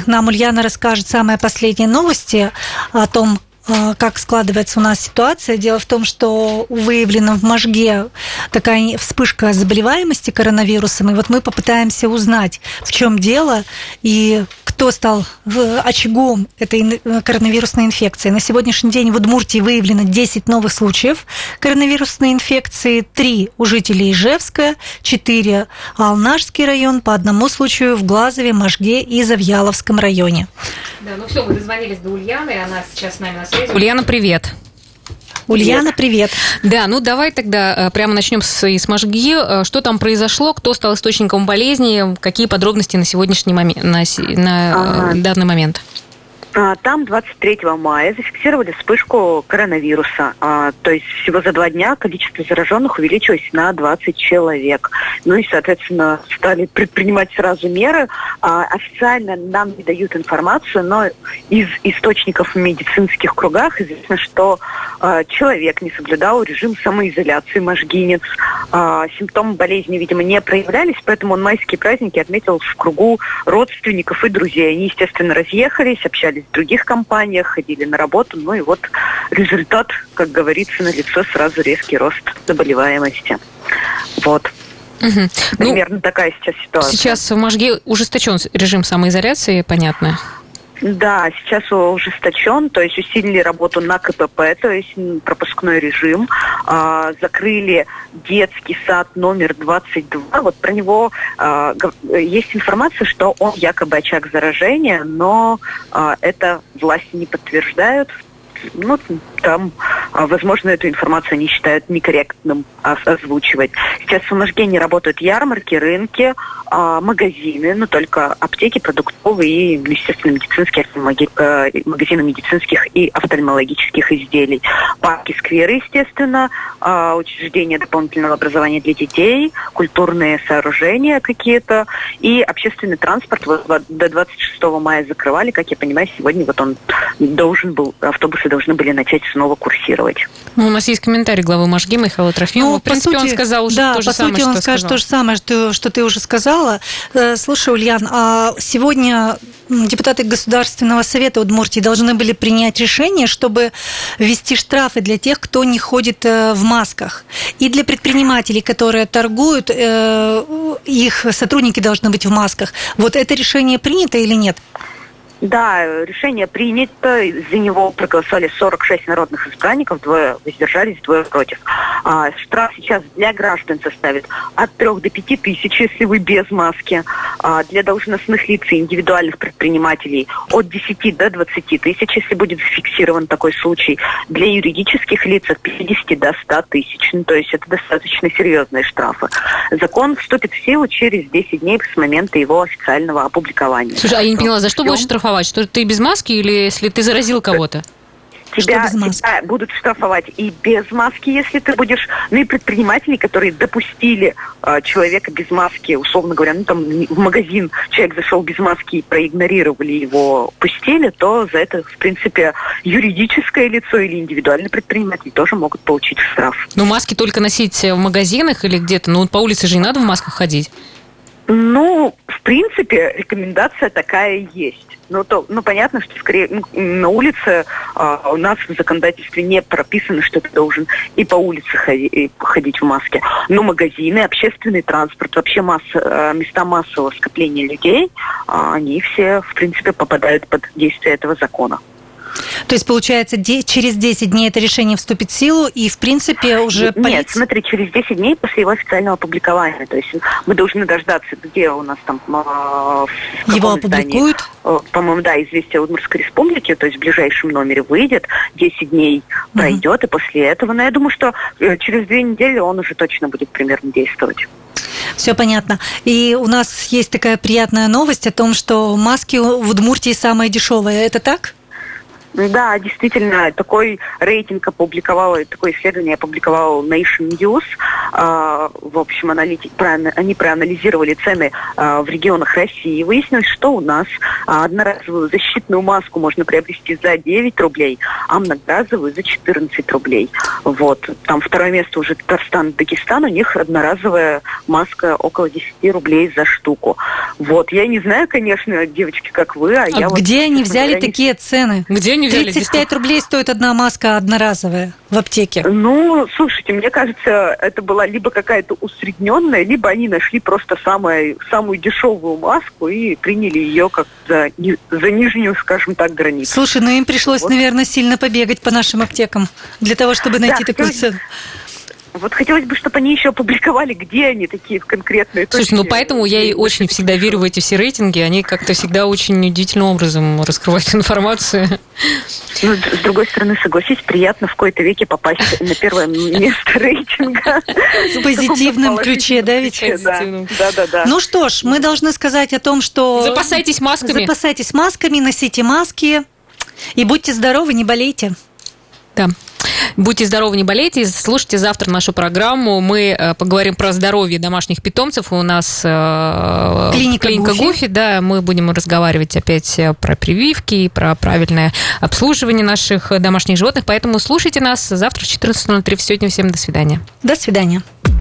животных. Нам Ульяна расскажет самые последние новости о том, как складывается у нас ситуация. Дело в том, что выявлена в Можге такая вспышка заболеваемости коронавирусом. И вот мы попытаемся узнать, в чем дело и кто стал очагом этой коронавирусной инфекции. На сегодняшний день в Удмуртии выявлено 10 новых случаев коронавирусной инфекции. 3 у жителей Ижевска, 4 Алнашский район, по одному случаю в Глазове, Можге и Завьяловском районе. Да, ну все, мы дозвонились до Ульяны, и она сейчас с нами на связи. Ульяна, привет. Ульяна, привет. Да, ну давай тогда прямо начнем с Можги. Что там произошло, кто стал источником болезни, какие подробности на сегодняшний момент, на данный момент? Там 23 мая зафиксировали вспышку коронавируса. То есть всего за 2 дня количество зараженных увеличилось на 20 человек. Ну и, соответственно, стали предпринимать сразу меры. Официально нам не дают информацию, но из источников в медицинских кругах известно, что человек не соблюдал режим самоизоляции, можгинец. Симптомы болезни, видимо, не проявлялись, поэтому он майские праздники отметил в кругу родственников и друзей. Они, естественно, разъехались, общались в других компаниях, ходили на работу. Ну и вот результат, как говорится, налицо: сразу резкий рост заболеваемости. Вот. Угу. Примерно такая сейчас ситуация. Сейчас в Можге ужесточен режим самоизоляции, понятно? Да, сейчас ужесточен, то есть усилили работу на КПП, то есть пропускной режим. Закрыли детский сад номер 22. Вот про него есть информация, что он якобы очаг заражения, но это власти не подтверждают. Ну, там, возможно, эту информацию они считают некорректным озвучивать. Сейчас в Можге не работают ярмарки, рынки, магазины, но только аптеки, продуктовые и, естественно, медицинские, магазины медицинских и офтальмологических изделий. Парки, скверы, естественно, учреждения дополнительного образования для детей, культурные сооружения какие-то и общественный транспорт до 26 мая закрывали. Как я понимаю, сегодня вот он должен был, автобусы должны были начать снова курсировать. Ну, у нас есть комментарий главы Можги Михаила Трофимова. Ну, в принципе, сути, он сказал уже да, то же самое, сути, что сказал. Да, по сути, он скажет то же самое, что ты уже сказала. Слушай, Ульян, а сегодня депутаты Государственного совета Удмуртии должны были принять решение, чтобы ввести штрафы для тех, кто не ходит в масках. И для предпринимателей, которые торгуют, их сотрудники должны быть в масках. Вот это решение принято или нет? Да, решение принято, за него проголосовали 46 народных избранников, 2 воздержались, 2 против. Штраф сейчас для граждан составит от 3 до 5 тысяч, если вы без маски. Для должностных лиц и индивидуальных предпринимателей от 10 до 20 тысяч, если будет зафиксирован такой случай. Для юридических лиц от 50 до 100 тысяч. Ну, то есть это достаточно серьезные штрафы. Закон вступит в силу через 10 дней с момента его официального опубликования. Слушай, а я не поняла, за что будет штрафовать? Что ты без маски или если ты заразил кого-то? Тебя будут штрафовать и без маски, если ты будешь... Ну и предприниматели, которые допустили человека без маски, условно говоря, ну там в магазин человек зашел без маски и проигнорировали его, пустили, то за это, в принципе, юридическое лицо или индивидуальный предприниматель тоже могут получить штраф. Но маски только носить в магазинах или где-то? Ну по улице же не надо в масках ходить. Ну, в принципе, рекомендация такая есть. Ну, понятно, что скорее на улице у нас в законодательстве не прописано, что ты должен и по улице ходить в маске. Но магазины, общественный транспорт, вообще места массового скопления людей, они все, в принципе, попадают под действие этого закона. То есть, получается, через 10 дней это решение вступит в силу, и, в принципе, уже... Нет, смотри, через 10 дней после его официального опубликования. То есть мы должны дождаться, где у нас там... Его опубликуют? Здании, по-моему, да, «Известия Удмуртской республики», то есть в ближайшем номере выйдет, 10 дней пройдет, и после этого... Но я думаю, что через 2 недели он уже точно будет примерно действовать. Все понятно. И у нас есть такая приятная новость о том, что маски в Удмуртии самые дешевые. Это так? Да, действительно, такой рейтинг опубликовала, такое исследование опубликовал Nation News. В общем, они проанализировали цены в регионах России. И выяснилось, что у нас одноразовую защитную маску можно приобрести за 9 рублей, а многоразовую за 14 рублей. Вот. Там второе место уже Татарстан, Дагестан. У них одноразовая маска около 10 рублей за штуку. Вот. Я не знаю, конечно, девочки, как вы. А я где вот, они взяли такие цены? Где они взяли? 35 рублей стоит одна маска одноразовая в аптеке. Ну, слушайте, мне кажется, это была либо какая-то усредненная, либо они нашли просто самую дешевую маску и приняли ее как за нижнюю, скажем так, границу. Слушай, ну им пришлось, вот, наверное, сильно побегать по нашим аптекам для того, чтобы найти такую цену. Вот хотелось бы, чтобы они еще опубликовали, где они такие конкретные. Слушай, ну поэтому я и очень всегда верю в эти все рейтинги. Они как-то всегда очень удивительным образом раскрывают информацию. Ну, с другой стороны, согласись, приятно в кои-то веке попасть на первое место рейтинга. В позитивном ключе, да, ведь? Да. Ну что ж, мы должны сказать о том, что... Запасайтесь масками. Запасайтесь масками, носите маски. И будьте здоровы, не болейте. Да. Будьте здоровы, не болейте. Слушайте завтра нашу программу. Мы поговорим про здоровье домашних питомцев. У нас клиника Гуфи. Да, мы будем разговаривать опять про прививки и про правильное обслуживание наших домашних животных. Поэтому слушайте нас завтра в 14:03. Сегодня всем до свидания. До свидания.